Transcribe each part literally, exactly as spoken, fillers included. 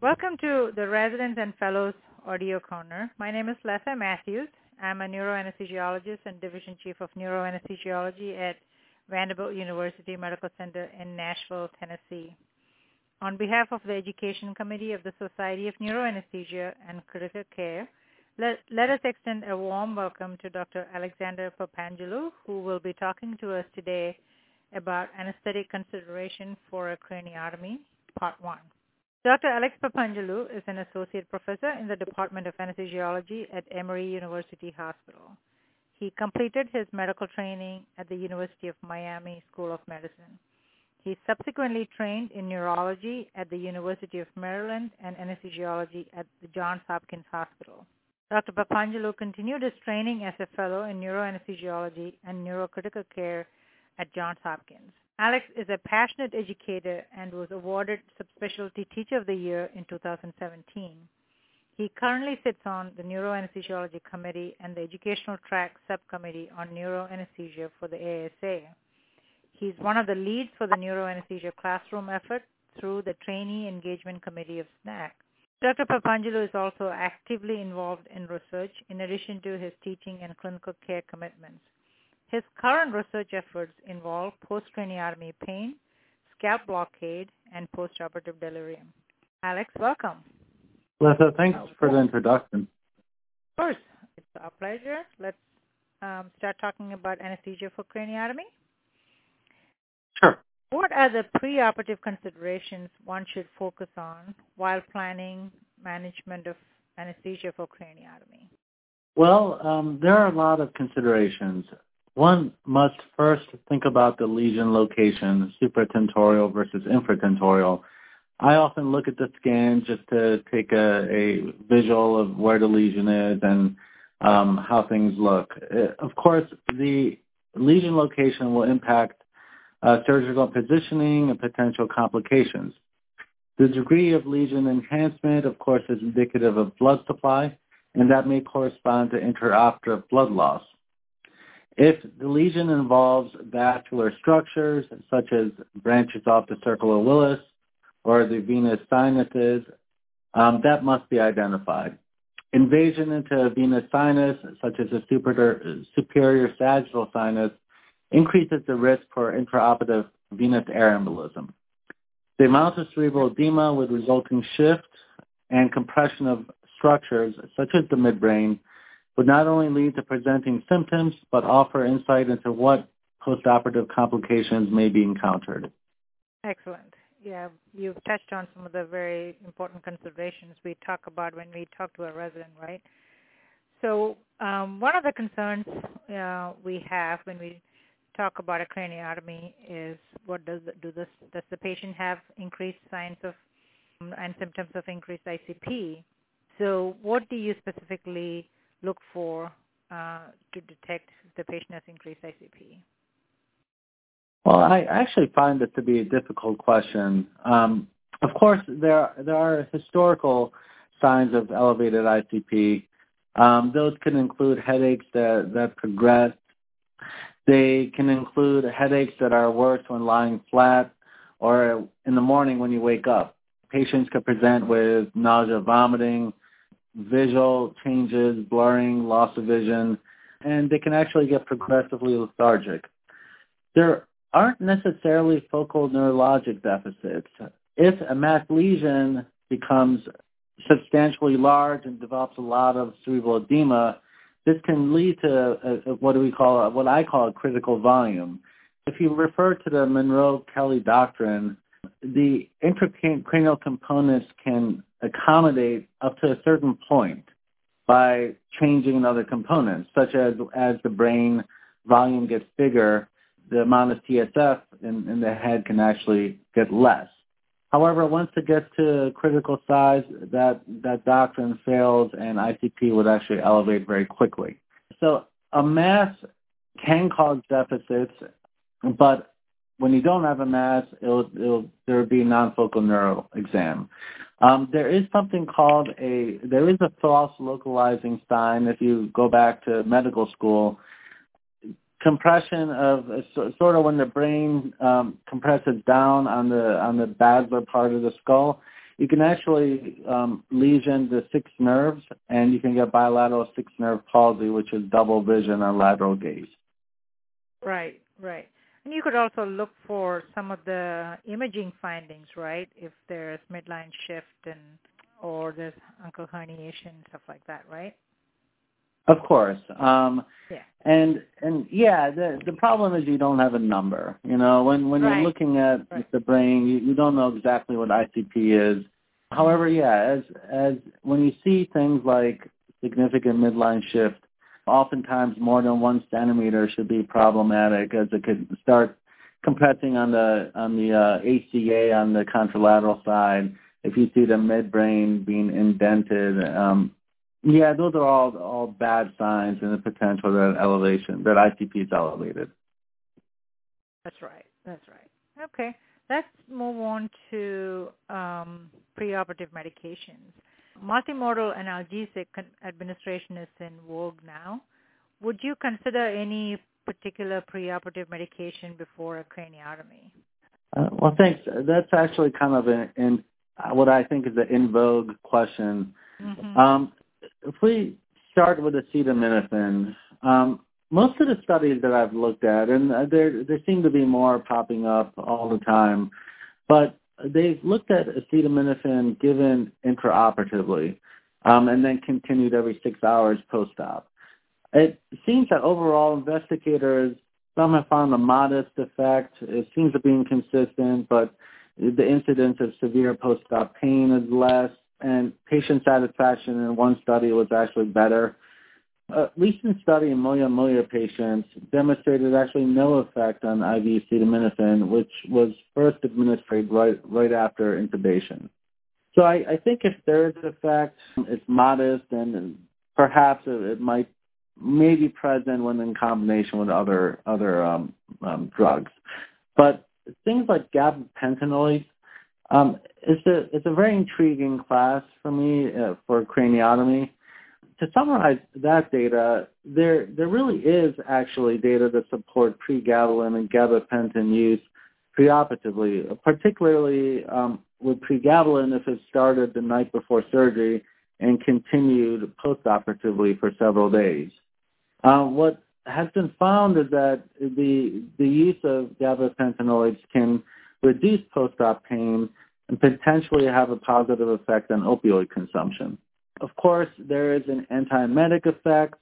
Welcome to the Residents and Fellows Audio Corner. My name is Letha Matthews. I'm a neuroanesthesiologist and Division Chief of Neuroanesthesiology at Vanderbilt University Medical Center in Nashville, Tennessee. On behalf of the Education Committee of the Society of Neuroanesthesia and Critical Care, let, let us extend a warm welcome to Doctor Alexander Papangelou, who will be talking to us today about anesthetic consideration for a craniotomy, Part one. Doctor Alex Papangelou is an associate professor in the Department of Anesthesiology at Emory University Hospital. He completed his medical training at the University of Miami School of Medicine. He subsequently trained in neurology at the University of Maryland and anesthesiology at the Johns Hopkins Hospital. Doctor Papangelou continued his training as a fellow in neuroanesthesiology and neurocritical care at Johns Hopkins. Alex is a passionate educator and was awarded Subspecialty Teacher of the Year in two thousand seventeen. He currently sits on the Neuroanesthesiology Committee and the Educational Track Subcommittee on Neuroanesthesia for the A S A. He's one of the leads for the neuroanesthesia classroom effort through the Trainee Engagement Committee of SNAC. Doctor Papangelou is also actively involved in research in addition to his teaching and clinical care commitments. His current research efforts involve postcraniotomy pain, scalp blockade, and postoperative delirium. Alex, welcome. Letha, thanks for the introduction. Of course. It's our pleasure. Let's um, start talking about anesthesia for craniotomy. Sure. What are the preoperative considerations one should focus on while planning management of anesthesia for craniotomy? Well, um, there are a lot of considerations. One must first think about the lesion location, supratentorial versus infratentorial. I often look at the scan just to take a, a visual of where the lesion is and um, how things look. Of course, the lesion location will impact uh, surgical positioning and potential complications. The degree of lesion enhancement, of course, is indicative of blood supply, and that may correspond to intraoperative blood loss. If the lesion involves vascular structures, such as branches off the circulopilvis or the venous sinuses, um, that must be identified. Invasion into a venous sinus, such as a superior, superior sagittal sinus, increases the risk for intraoperative venous air embolism. The amount of cerebral edema with resulting shift and compression of structures, such as the midbrain, would not only lead to presenting symptoms, but offer insight into what postoperative complications may be encountered. Excellent. Yeah, you've touched on some of the very important considerations we talk about when we talk to a resident, right? So um, one of the concerns uh, we have when we talk about a craniotomy is what does the, do this, does the patient have increased signs of and symptoms of increased I C P? So what do you specifically look for uh, to detect if the patient has increased I C P? Well, I actually find this to be a difficult question. Um, of course, there, there are historical signs of elevated I C P. Um, those can include headaches that, that progress. They can include headaches that are worse when lying flat or in the morning when you wake up. Patients could present with nausea, vomiting, visual changes, blurring, loss of vision, and they can actually get progressively lethargic. There aren't necessarily focal neurologic deficits. If a M A C lesion becomes substantially large and develops a lot of cerebral edema, this can lead to a, a, what do we call a, what I call a critical volume. If you refer to the Monroe-Kelly doctrine, the intracranial components can accommodate up to a certain point by changing other components, such as as the brain volume gets bigger, the amount of T S F in, in the head can actually get less. However, once it gets to a critical size, that, that doctrine fails and I C P would actually elevate very quickly. So a mass can cause deficits, but when you don't have a mass, it'll, it'll, there would be a non-focal neuro exam. Um, there is something called a, there is a false localizing sign. If you go back to medical school, compression of, a, sort of when the brain um, compresses down on the on the basilar part of the skull, you can actually um, lesion the six nerves, and you can get bilateral six nerve palsy, which is double vision or lateral gaze. Right, right. And you could also look for some of the imaging findings, right, if there's midline shift and or there's uncal herniation, stuff like that, right? Of course. Um, yeah. And, and yeah, the the problem is you don't have a number. You know, when, when right. you're looking at right. the brain, you, you don't know exactly what I C P is. However, yeah, as as when you see things like significant midline shift, oftentimes more than one centimeter should be problematic, as it could start compressing on the on the uh, A C A on the contralateral side. If you see the midbrain being indented, um, yeah, those are all all bad signs and the potential that elevation, that I C P is elevated. That's right. That's right. Okay. Let's move on to um, preoperative medications. Multimodal analgesic administration is in vogue now. Would you consider any particular preoperative medication before a craniotomy? Uh, well, thanks. That's actually kind of an, an what I think is an in vogue question. Mm-hmm. Um, if we start with acetaminophen, um, most of the studies that I've looked at, and there there seem to be more popping up all the time, but they've looked at acetaminophen given intraoperatively um, and then continued every six hours post-op. It seems that overall investigators, some have found a modest effect. It seems to be inconsistent, but the incidence of severe post-op pain is less, and patient satisfaction in one study was actually better. A recent study in moya-moya patients demonstrated actually no effect on I V acetaminophen, which was first administered right, right after intubation. So I, I think if there is an effect, it's modest, and perhaps it, it might may be present when in combination with other, other um, um, drugs. But things like gabapentinoids, um, it's a, it's a very intriguing class for me uh, for craniotomy. To summarize that data, there there really is actually data that support pregabalin and gabapentin use preoperatively, particularly um, with pregabalin if it started the night before surgery and continued postoperatively for several days. Uh, what has been found is that the the use of gabapentinoids can reduce post-op pain and potentially have a positive effect on opioid consumption. Of course, there is an antiemetic effect,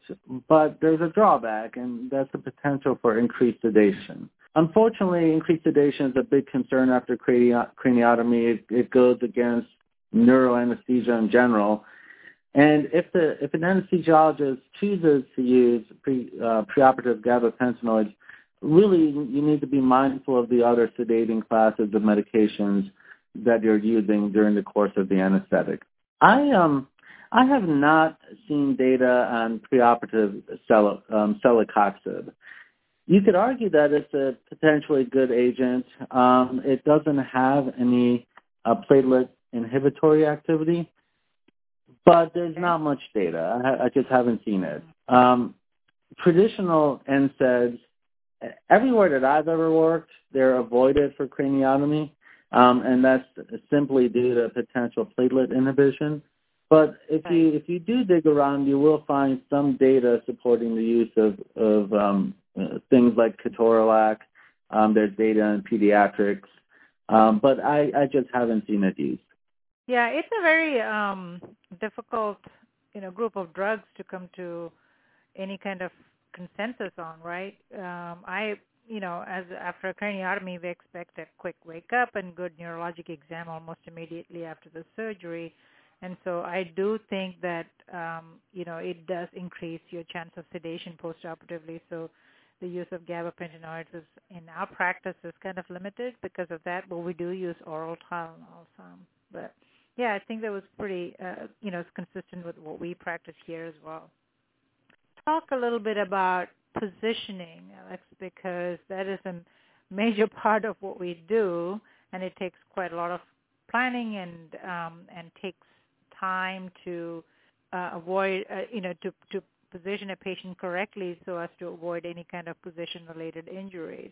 but there's a drawback, and that's the potential for increased sedation. Unfortunately, increased sedation is a big concern after craniotomy. It, it goes against neuroanesthesia in general. And if the if an anesthesiologist chooses to use pre, uh, preoperative gabapentinoids, really you need to be mindful of the other sedating classes of medications that you're using during the course of the anesthetic. I um. I have not seen data on preoperative cel- um, celecoxib. You could argue that it's a potentially good agent. Um, it doesn't have any uh, platelet inhibitory activity, but there's not much data. I, I just haven't seen it. Um, traditional N SAIDs, everywhere that I've ever worked, they're avoided for craniotomy, um, and that's simply due to potential platelet inhibition. But if you if you do dig around, you will find some data supporting the use of, of um, things like ketorolac. Um, there's data in pediatrics. Um, but I, I just haven't seen it used. Yeah, it's a very um, difficult you know, group of drugs to come to any kind of consensus on, right? Um, I, you know, as after a craniotomy, we expect a quick wake-up and good neurologic exam almost immediately after the surgery. And so I do think that, um, you know, it does increase your chance of sedation postoperatively. So the use of gabapentinoids is, in our practice is kind of limited because of that, but we do use oral Tylenol some. But, yeah, I think that was pretty, uh, you know, it's consistent with what we practice here as well. Talk a little bit about positioning, Alex, because that is a major part of what we do, and it takes quite a lot of planning and um, and takes time to uh, avoid, uh, you know, to, to position a patient correctly so as to avoid any kind of position-related injuries.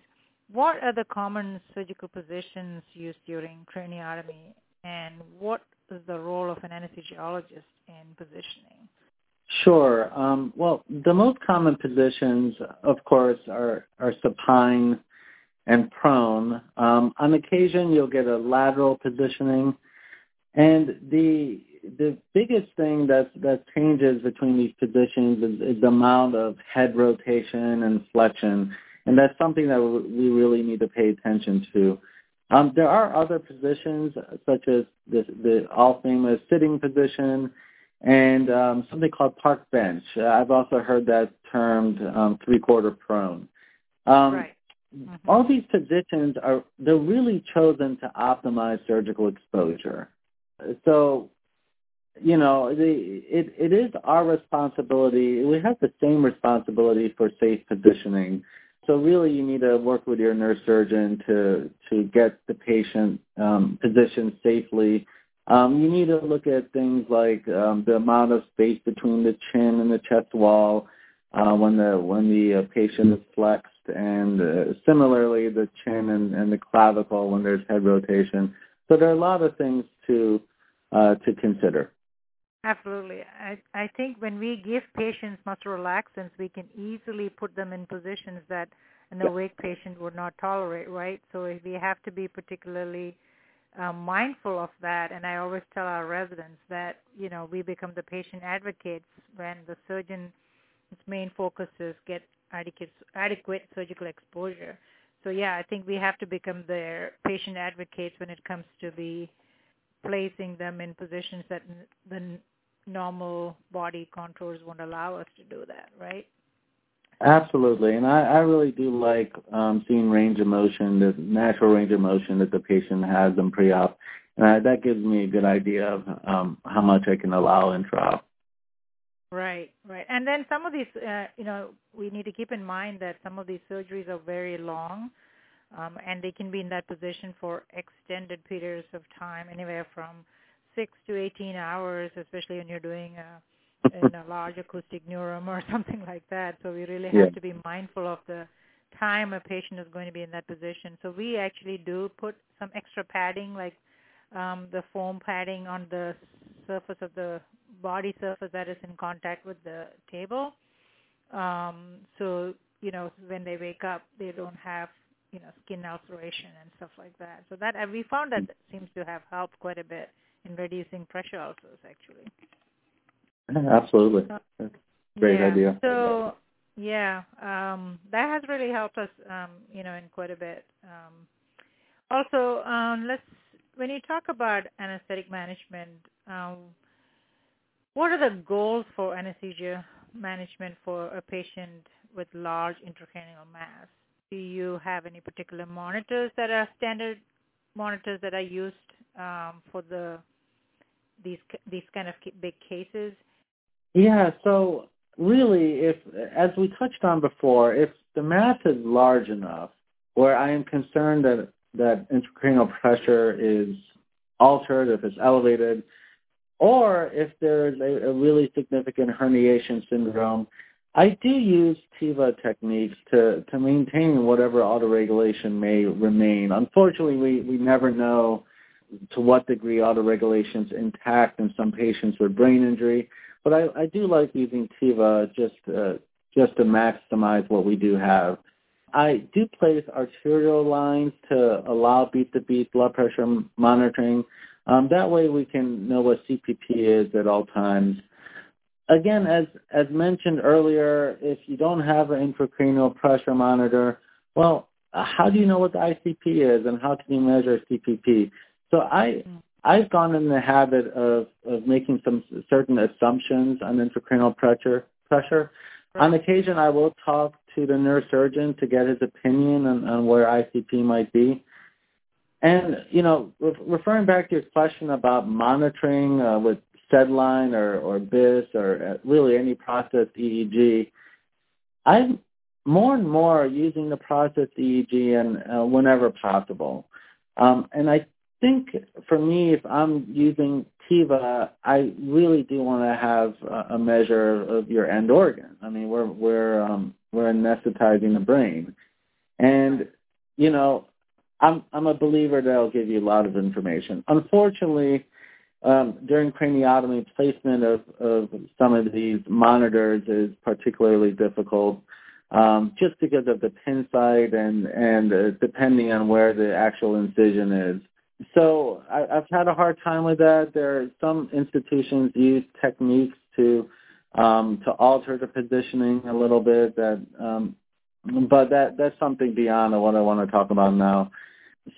What are the common surgical positions used during craniotomy, and what is the role of an anesthesiologist in positioning? Sure. Um, well, the most common positions, of course, are, are supine and prone. Um, on occasion, you'll get a lateral positioning. And the the biggest thing that that changes between these positions is, is the amount of head rotation and flexion. And that's something that we really need to pay attention to. Um, there are other positions, such as the, the all-famous sitting position and um, something called park bench. Uh, I've also heard that termed um, three-quarter prone. Um, right. Mm-hmm. All these positions, are they're really chosen to optimize surgical exposure. So, you know, the, it, it is our responsibility. We have the same responsibility for safe positioning. So really you need to work with your neurosurgeon to to get the patient um, positioned safely. Um, you need to look at things like um, the amount of space between the chin and the chest wall uh, when the when the uh, patient is flexed, and uh, similarly the chin and, and the clavicle when there's head rotation. So there are a lot of things to uh, to consider. Absolutely. I, I think when we give patients muscle relaxants, we can easily put them in positions that an awake patient would not tolerate, right? So we have to be particularly uh, mindful of that. And I always tell our residents that, you know, we become the patient advocates when the surgeon's main focus is get adequate, adequate surgical exposure. So, yeah, I think we have to become their patient advocates when it comes to the placing them in positions that the normal body contours won't allow us to do that, right? Absolutely. And I, I really do like um, seeing range of motion, the natural range of motion that the patient has in pre-op. And I, that gives me a good idea of um, how much I can allow intra-op. Right, right. And then some of these, uh, you know, we need to keep in mind that some of these surgeries are very long. Um, and they can be in that position for extended periods of time, anywhere from six to eighteen hours, especially when you're doing a, in a large acoustic neurom or something like that. So we really have yeah. to be mindful of the time a patient is going to be in that position. So we actually do put some extra padding, like um, the foam padding on the surface of the body surface that is in contact with the table. Um, so, you know, when they wake up, they don't have you know, skin ulceration and stuff like that. So that uh, we found that seems to have helped quite a bit in reducing pressure ulcers, actually. Yeah, absolutely. So, Great yeah. idea. So, yeah, um, that has really helped us, um, you know, in quite a bit. Um, also, um, let's when you talk about anesthetic management, um, what are the goals for anesthesia management for a patient with large intracranial mass? Do you have any particular monitors that are standard monitors that are used um, for the these these kind of big cases? Yeah, so really, if as we touched on before, if the mass is large enough where I am concerned that, that intracranial pressure is altered, if it's elevated, or if there's a, a really significant herniation syndrome, I do use T I V A techniques to, to maintain whatever autoregulation may remain. Unfortunately, we, we never know to what degree autoregulation is intact in some patients with brain injury, but I, I do like using T I V A just, uh, just to maximize what we do have. I do place arterial lines to allow beat-to-beat blood pressure monitoring. Um, that way we can know what C P P is at all times. Again, as as mentioned earlier, if you don't have an intracranial pressure monitor, well, how do you know what the I C P is and how can you measure C P P? So I, I've gone in the habit of, of making some certain assumptions on intracranial pressure. pressure. Right. On occasion, I will talk to the neurosurgeon to get his opinion on, on where I C P might be. And, you know, re- referring back to your question about monitoring uh, with SEDLINE or, or B I S or really any processed E E G, I'm more and more using the processed E E G and uh, whenever possible. Um, and I think for me, if I'm using T I V A, I really do want to have a, a measure of your end organ. I mean, we're we're um, we're anesthetizing the brain, and you know, I'm I'm a believer that'll give you a lot of information. Unfortunately, Um, during craniotomy, placement of, of some of these monitors is particularly difficult, um, just because of the pin site and, and uh, depending on where the actual incision is. So I, I've had a hard time with that. There are some institutions use techniques to um, to alter the positioning a little bit, that, um, but that that's something beyond what I want to talk about now.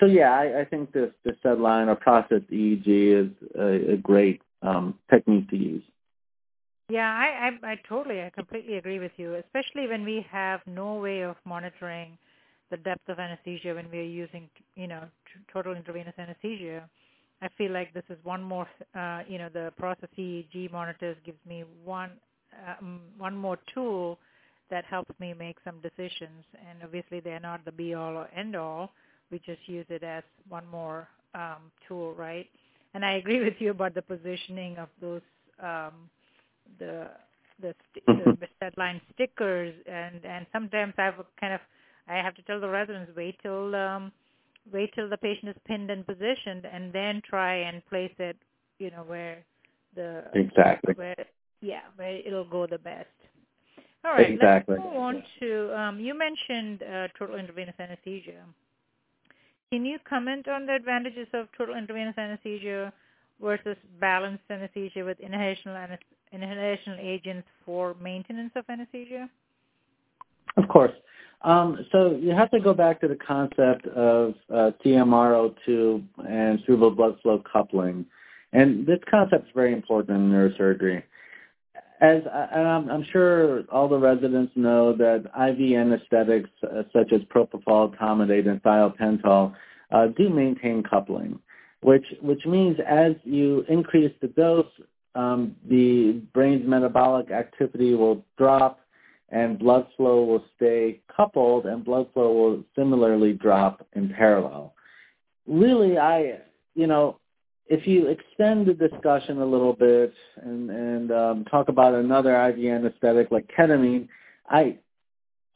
So, yeah, I, I think this, this SEDLINE or process E E G is a, a great um, technique to use. Yeah, I, I, I totally, I completely agree with you, especially when we have no way of monitoring the depth of anesthesia when we are using, you know, total intravenous anesthesia. I feel like this is one more, uh, you know, the process E E G monitors gives me one um, one more tool that helps me make some decisions. And obviously they're not the be-all or end-all. We just use it as one more um, tool, right? And I agree with you about the positioning of those um, the the, st- the SEDLINE stickers, and, and sometimes I've kind of I have to tell the residents wait till um, wait till the patient is pinned and positioned, and then try and place it, you know, where the exactly where yeah where it'll go the best. All right, exactly. Let's move on to um, you mentioned uh, total intravenous anesthesia. Can you comment on the advantages of total intravenous anesthesia versus balanced anesthesia with inhalational, anes- inhalational agents for maintenance of anesthesia? Of course. Um, so you have to go back to the concept of uh, C M R O two and cerebral blood flow coupling. And this concept is very important in neurosurgery. As and I'm, I'm sure all the residents know that I V anesthetics uh, such as propofol, etomidate, and thiopentol uh, do maintain coupling, which which means as you increase the dose, um, the brain's metabolic activity will drop, and blood flow will stay coupled, and blood flow will similarly drop in parallel. Really, I you know. If you extend the discussion a little bit and, and um, talk about another I V anesthetic like ketamine, I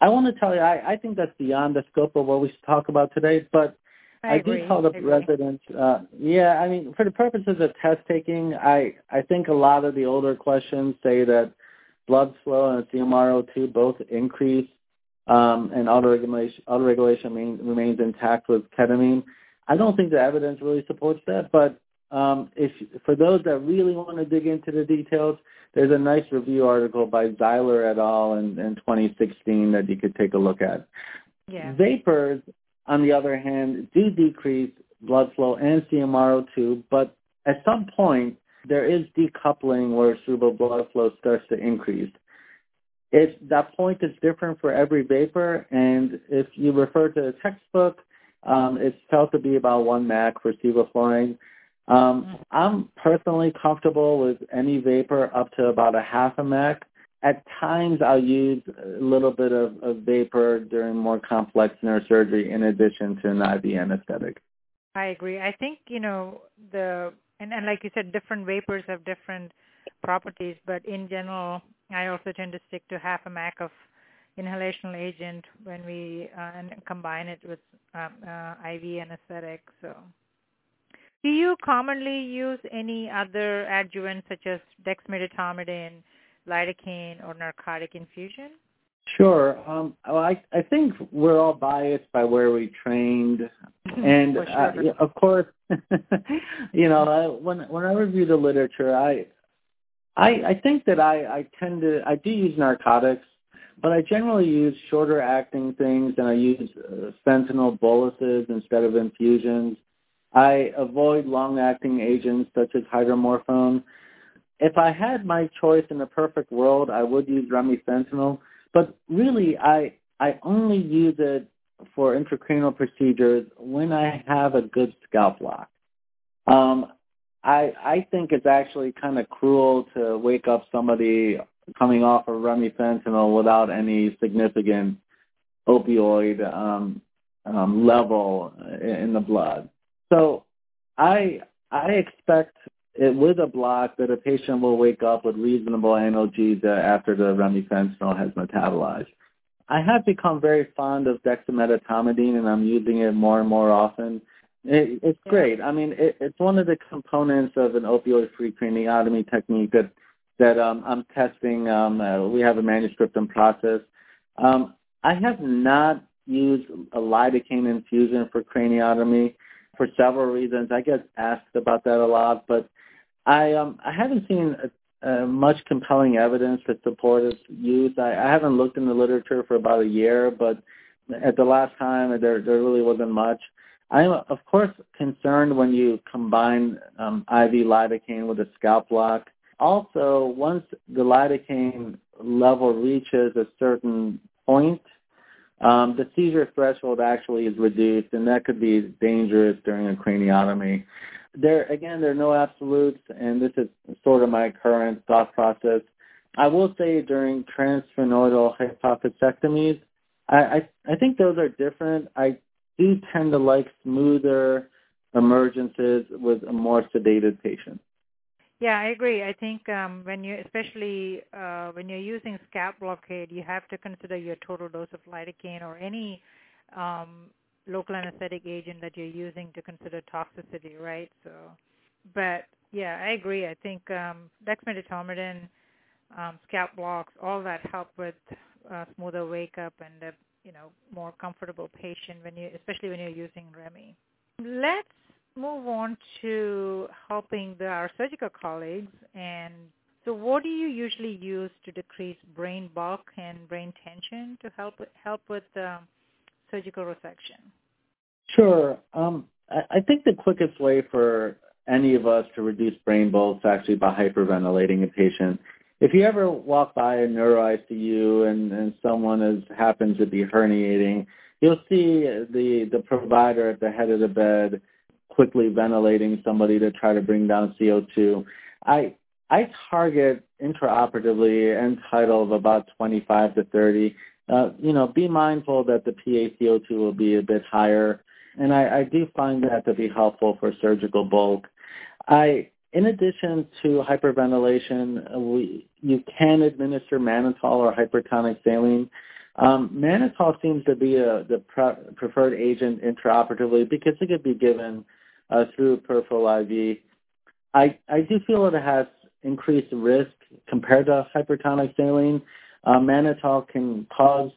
I want to tell you, I, I think that's beyond the scope of what we should talk about today, but I, I do call up residents. Uh, yeah, I mean, for the purposes of test-taking, I, I think a lot of the older questions say that blood flow and C M R O two both increase um, and autoregulation, autoregulation mean, remains intact with ketamine. I don't think the evidence really supports that, but Um, if for those that really want to dig into the details, there's a nice review article by Zeiler et al. In, in twenty sixteen that you could take a look at. Yeah. Vapors, on the other hand, do decrease blood flow and C M R O two, but at some point there is decoupling where cerebral blood flow starts to increase. It's, that point is different for every vapor, and if you refer to the textbook, um, it's felt to be about one M A C for sevoflurane. Um, I'm personally comfortable with any vapor up to about a half a M A C. At times, I'll use a little bit of, of vapor during more complex neurosurgery in addition to an I V anesthetic. I agree. I think, you know, the and, and like you said, different vapors have different properties, but in general, I also tend to stick to half a M A C of inhalational agent when we uh, and combine it with um, uh, I V anesthetic, so... Do you commonly use any other adjuvants such as dexmedetomidine, lidocaine, or narcotic infusion? Sure. Um, well, I, I think we're all biased by where we trained. And, sure. uh, yeah, of course, you know, I, when when I review the literature, I I, I think that I, I tend to – I do use narcotics, but I generally use shorter-acting things, and I use uh, fentanyl boluses instead of infusions. I avoid long-acting agents such as hydromorphone. If I had my choice in a perfect world, I would use remifentanil, but really I I only use it for intracranial procedures when I have a good scalp lock. Um, I I think it's actually kind of cruel to wake up somebody coming off of remifentanil without any significant opioid um, um, level in the blood. So I I expect it with a block that a patient will wake up with reasonable analgesia after the remifentanil has metabolized. I have become very fond of dexmedetomidine, and I'm using it more and more often. It, it's great. I mean, it, it's one of the components of an opioid-free craniotomy technique that that um, I'm testing. Um, uh, we have a manuscript in process. Um, I have not used a lidocaine infusion for craniotomy for several reasons. I get asked about that a lot, but I um, I haven't seen a, a much compelling evidence that supports its use. I, I haven't looked in the literature for about a year, but at the last time, there there really wasn't much. I'm, of course, concerned when you combine um, I V lidocaine with a scalp lock. Also, once the lidocaine level reaches a certain point, um, the seizure threshold actually is reduced, and that could be dangerous during a craniotomy. There, again, there are no absolutes, and this is sort of my current thought process. I will say during transphenoidal hypophysectomies, I, I, I think those are different. I do tend to like smoother emergences with a more sedated patient. Yeah, I agree. I think um, when you, especially uh, when you're using scalp blockade, you have to consider your total dose of lidocaine or any um, local anesthetic agent that you're using to consider toxicity, right? So, but yeah, I agree. I think um, dexmedetomidine, um, scalp blocks, all that help with uh, smoother wake up and the you know, more comfortable patient when you, especially when you're using Remi. Let's move on to helping the, our surgical colleagues. And so, what do you usually use to decrease brain bulk and brain tension to help help with um, surgical resection? Sure, um, I, I think the quickest way for any of us to reduce brain bulk is actually by hyperventilating a patient. If you ever walk by a neuro I C U and, and someone is, happens to be herniating, you'll see the, the provider at the head of the bed quickly ventilating somebody to try to bring down C O two. I I target intraoperatively end tidal of about twenty-five to thirty. Uh, you know, be mindful that the P A C O two will be a bit higher, and I, I do find that to be helpful for surgical bulk. I In addition to hyperventilation, we, you can administer mannitol or hypertonic saline. Um, mannitol seems to be a, the pre- preferred agent intraoperatively because it could be given uh, through peripheral I V. I, I do feel it has increased risk compared to hypertonic saline. Uh, mannitol can cause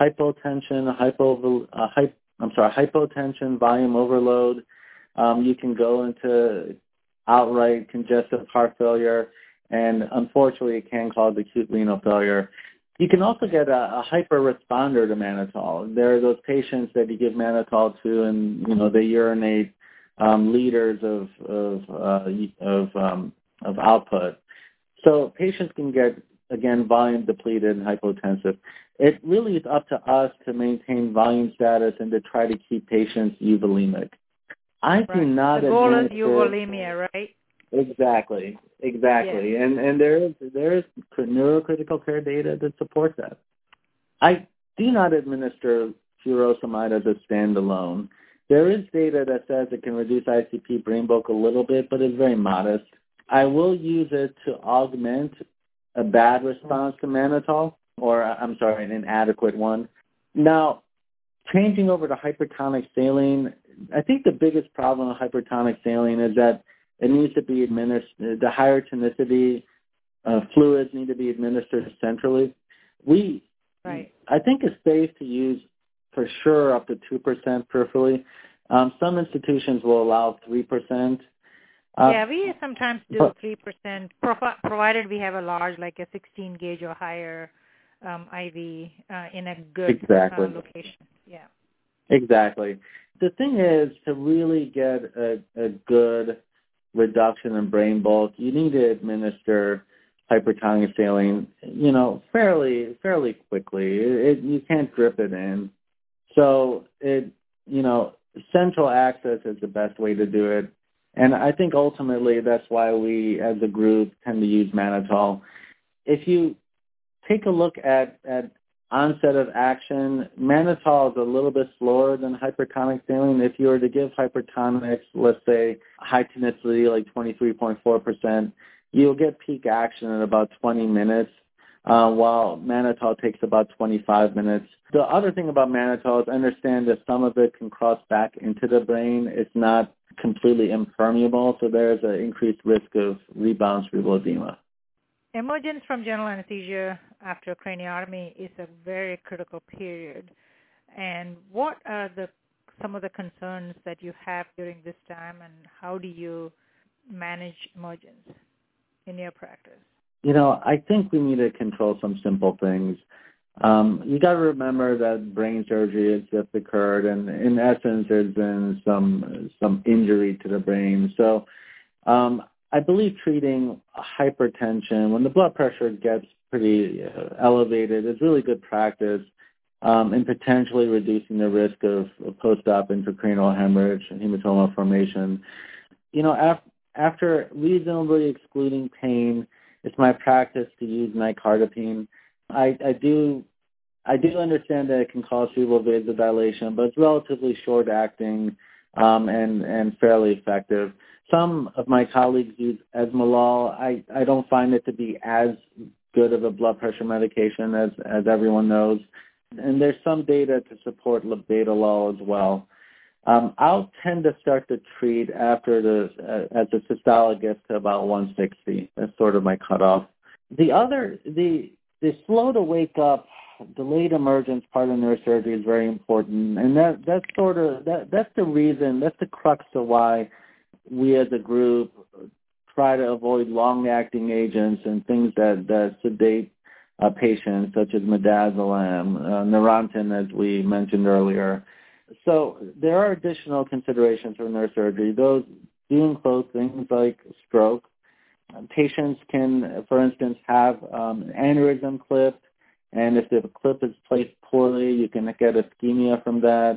hypotension, hypo, uh, hy- I'm sorry, hypotension, volume overload. Um, you can go into outright congestive heart failure, and unfortunately it can cause acute renal failure. You can also get a, a hyper-responder to mannitol. There are those patients that you give mannitol to and, you know, they urinate um, liters of of uh, of, um, of output. So patients can get, again, volume depleted and hypotensive. It really is up to us to maintain volume status and to try to keep patients euvolemic. I do right. not the goal is euvolemia, right? Exactly, exactly. Yes. And and there is there is neurocritical care data that supports that. I do not administer furosemide as a standalone. There is data that says it can reduce I C P brain bulk a little bit, but it's very modest. I will use it to augment a bad response to mannitol, or I'm sorry, an inadequate one. Now, changing over to hypertonic saline, I think the biggest problem with hypertonic saline is that it needs to be administered, the higher tonicity uh, fluids need to be administered centrally. We, right. I think it's safe to use for sure up to two percent peripherally. Um, some institutions will allow three percent. Uh, yeah, we sometimes do three percent, provi- provided we have a large, like a sixteen gauge or higher um, I V uh, in a good exactly. uh, location. Yeah. Exactly. The thing is, to really get a, a good reduction in brain bulk, you need to administer hypertonic saline, you know, fairly fairly quickly. It, it, you can't drip it in. So, it, you know, central access is the best way to do it. And I think ultimately that's why we, as a group, tend to use mannitol. If you take a look at, at onset of action, mannitol is a little bit slower than hypertonic saline. If you were to give hypertonics, let's say, high tonicity, like twenty-three point four percent, you'll get peak action in about twenty minutes. uh, while mannitol takes about twenty-five minutes. The other thing about mannitol is I understand that some of it can cross back into the brain. It's not completely impermeable, so there's an increased risk of rebound cerebral edema. Emergence from general anesthesia after craniotomy is a very critical period. And what are the some of the concerns that you have during this time, and how do you manage emergence in your practice? You know, I think we need to control some simple things. Um, you got to remember that brain surgery has just occurred, and in essence, there's been some some injury to the brain. So um, I believe treating hypertension, when the blood pressure gets pretty elevated, is really good practice. Um, and potentially reducing the risk of, of post-op intracranial hemorrhage and hematoma formation. You know, af- after reasonably excluding pain, it's my practice to use nicardipine. I, I do I do understand that it can cause cerebral vasodilation, but it's relatively short-acting um, and, and fairly effective. Some of my colleagues use esmolol. I, I don't find it to be as good of a blood pressure medication as, as everyone knows. And there's some data to support labetalol as well. Um, I'll tend to start to treat after the uh, as the systolic gets to about one sixty. That's sort of my cutoff. The other, the the slow to wake up, delayed emergence part of neurosurgery is very important, and that that's sort of that that's the reason, that's the crux of why we as a group try to avoid long-acting agents and things that that sedate Uh, patients such as midazolam, uh, Neurontin, as we mentioned earlier. So there are additional considerations for neurosurgery. Those do include things like stroke. Um, patients can, for instance, have um, an aneurysm clipped, and if the clip is placed poorly, you can get ischemia from that.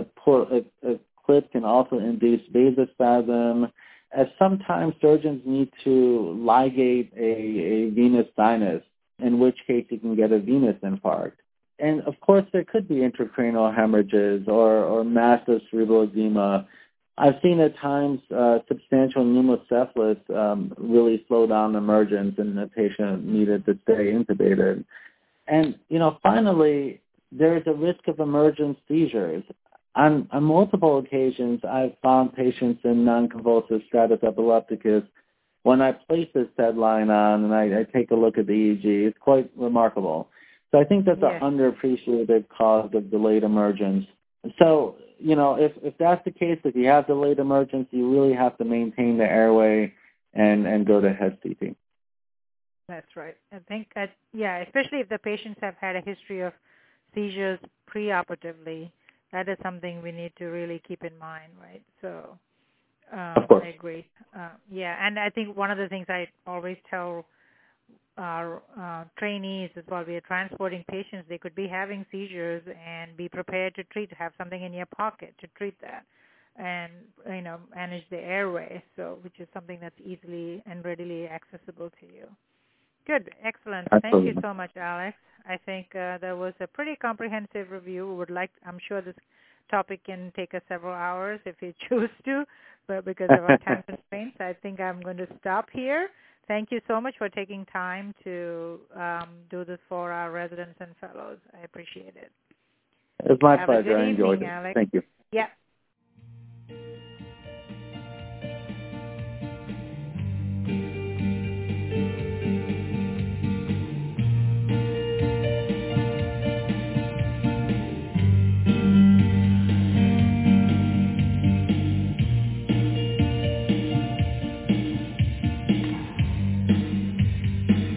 A, poor, a, a clip can also induce vasospasm. As sometimes surgeons need to ligate a, a venous sinus, in which case you can get a venous infarct. And, of course, there could be intracranial hemorrhages or, or massive cerebral edema. I've seen at times uh, substantial pneumocephalus um, really slow down emergence, and the patient needed to stay intubated. And, you know, finally, there is a risk of emergent seizures. On, on multiple occasions, I've found patients in nonconvulsive status epilepticus. When I place this SEDLINE on and I, I take a look at the E E G, it's quite remarkable. So I think that's yes. an underappreciated cause of delayed emergence. So, you know, if, if that's the case, if you have delayed emergence, you really have to maintain the airway and, and go to head C T. That's right. I think, that, yeah, especially if the patients have had a history of seizures preoperatively, that is something we need to really keep in mind, right? So... Um, of course. I agree. Uh, yeah, and I think one of the things I always tell our uh, trainees is while we are transporting patients, they could be having seizures, and be prepared to treat, have something in your pocket to treat that, and you know manage the airway. So, which is something that's easily and readily accessible to you. Good, excellent. Absolutely. Thank you so much, Alex. I think uh, that was a pretty comprehensive review. We would like, I'm sure this topic can take us several hours if you choose to, but because of our time constraints, I think I'm going to stop here. Thank you so much for taking time to um, do this for our residents and fellows. I appreciate it. It's my pleasure. I enjoyed it. Alex. Thank you.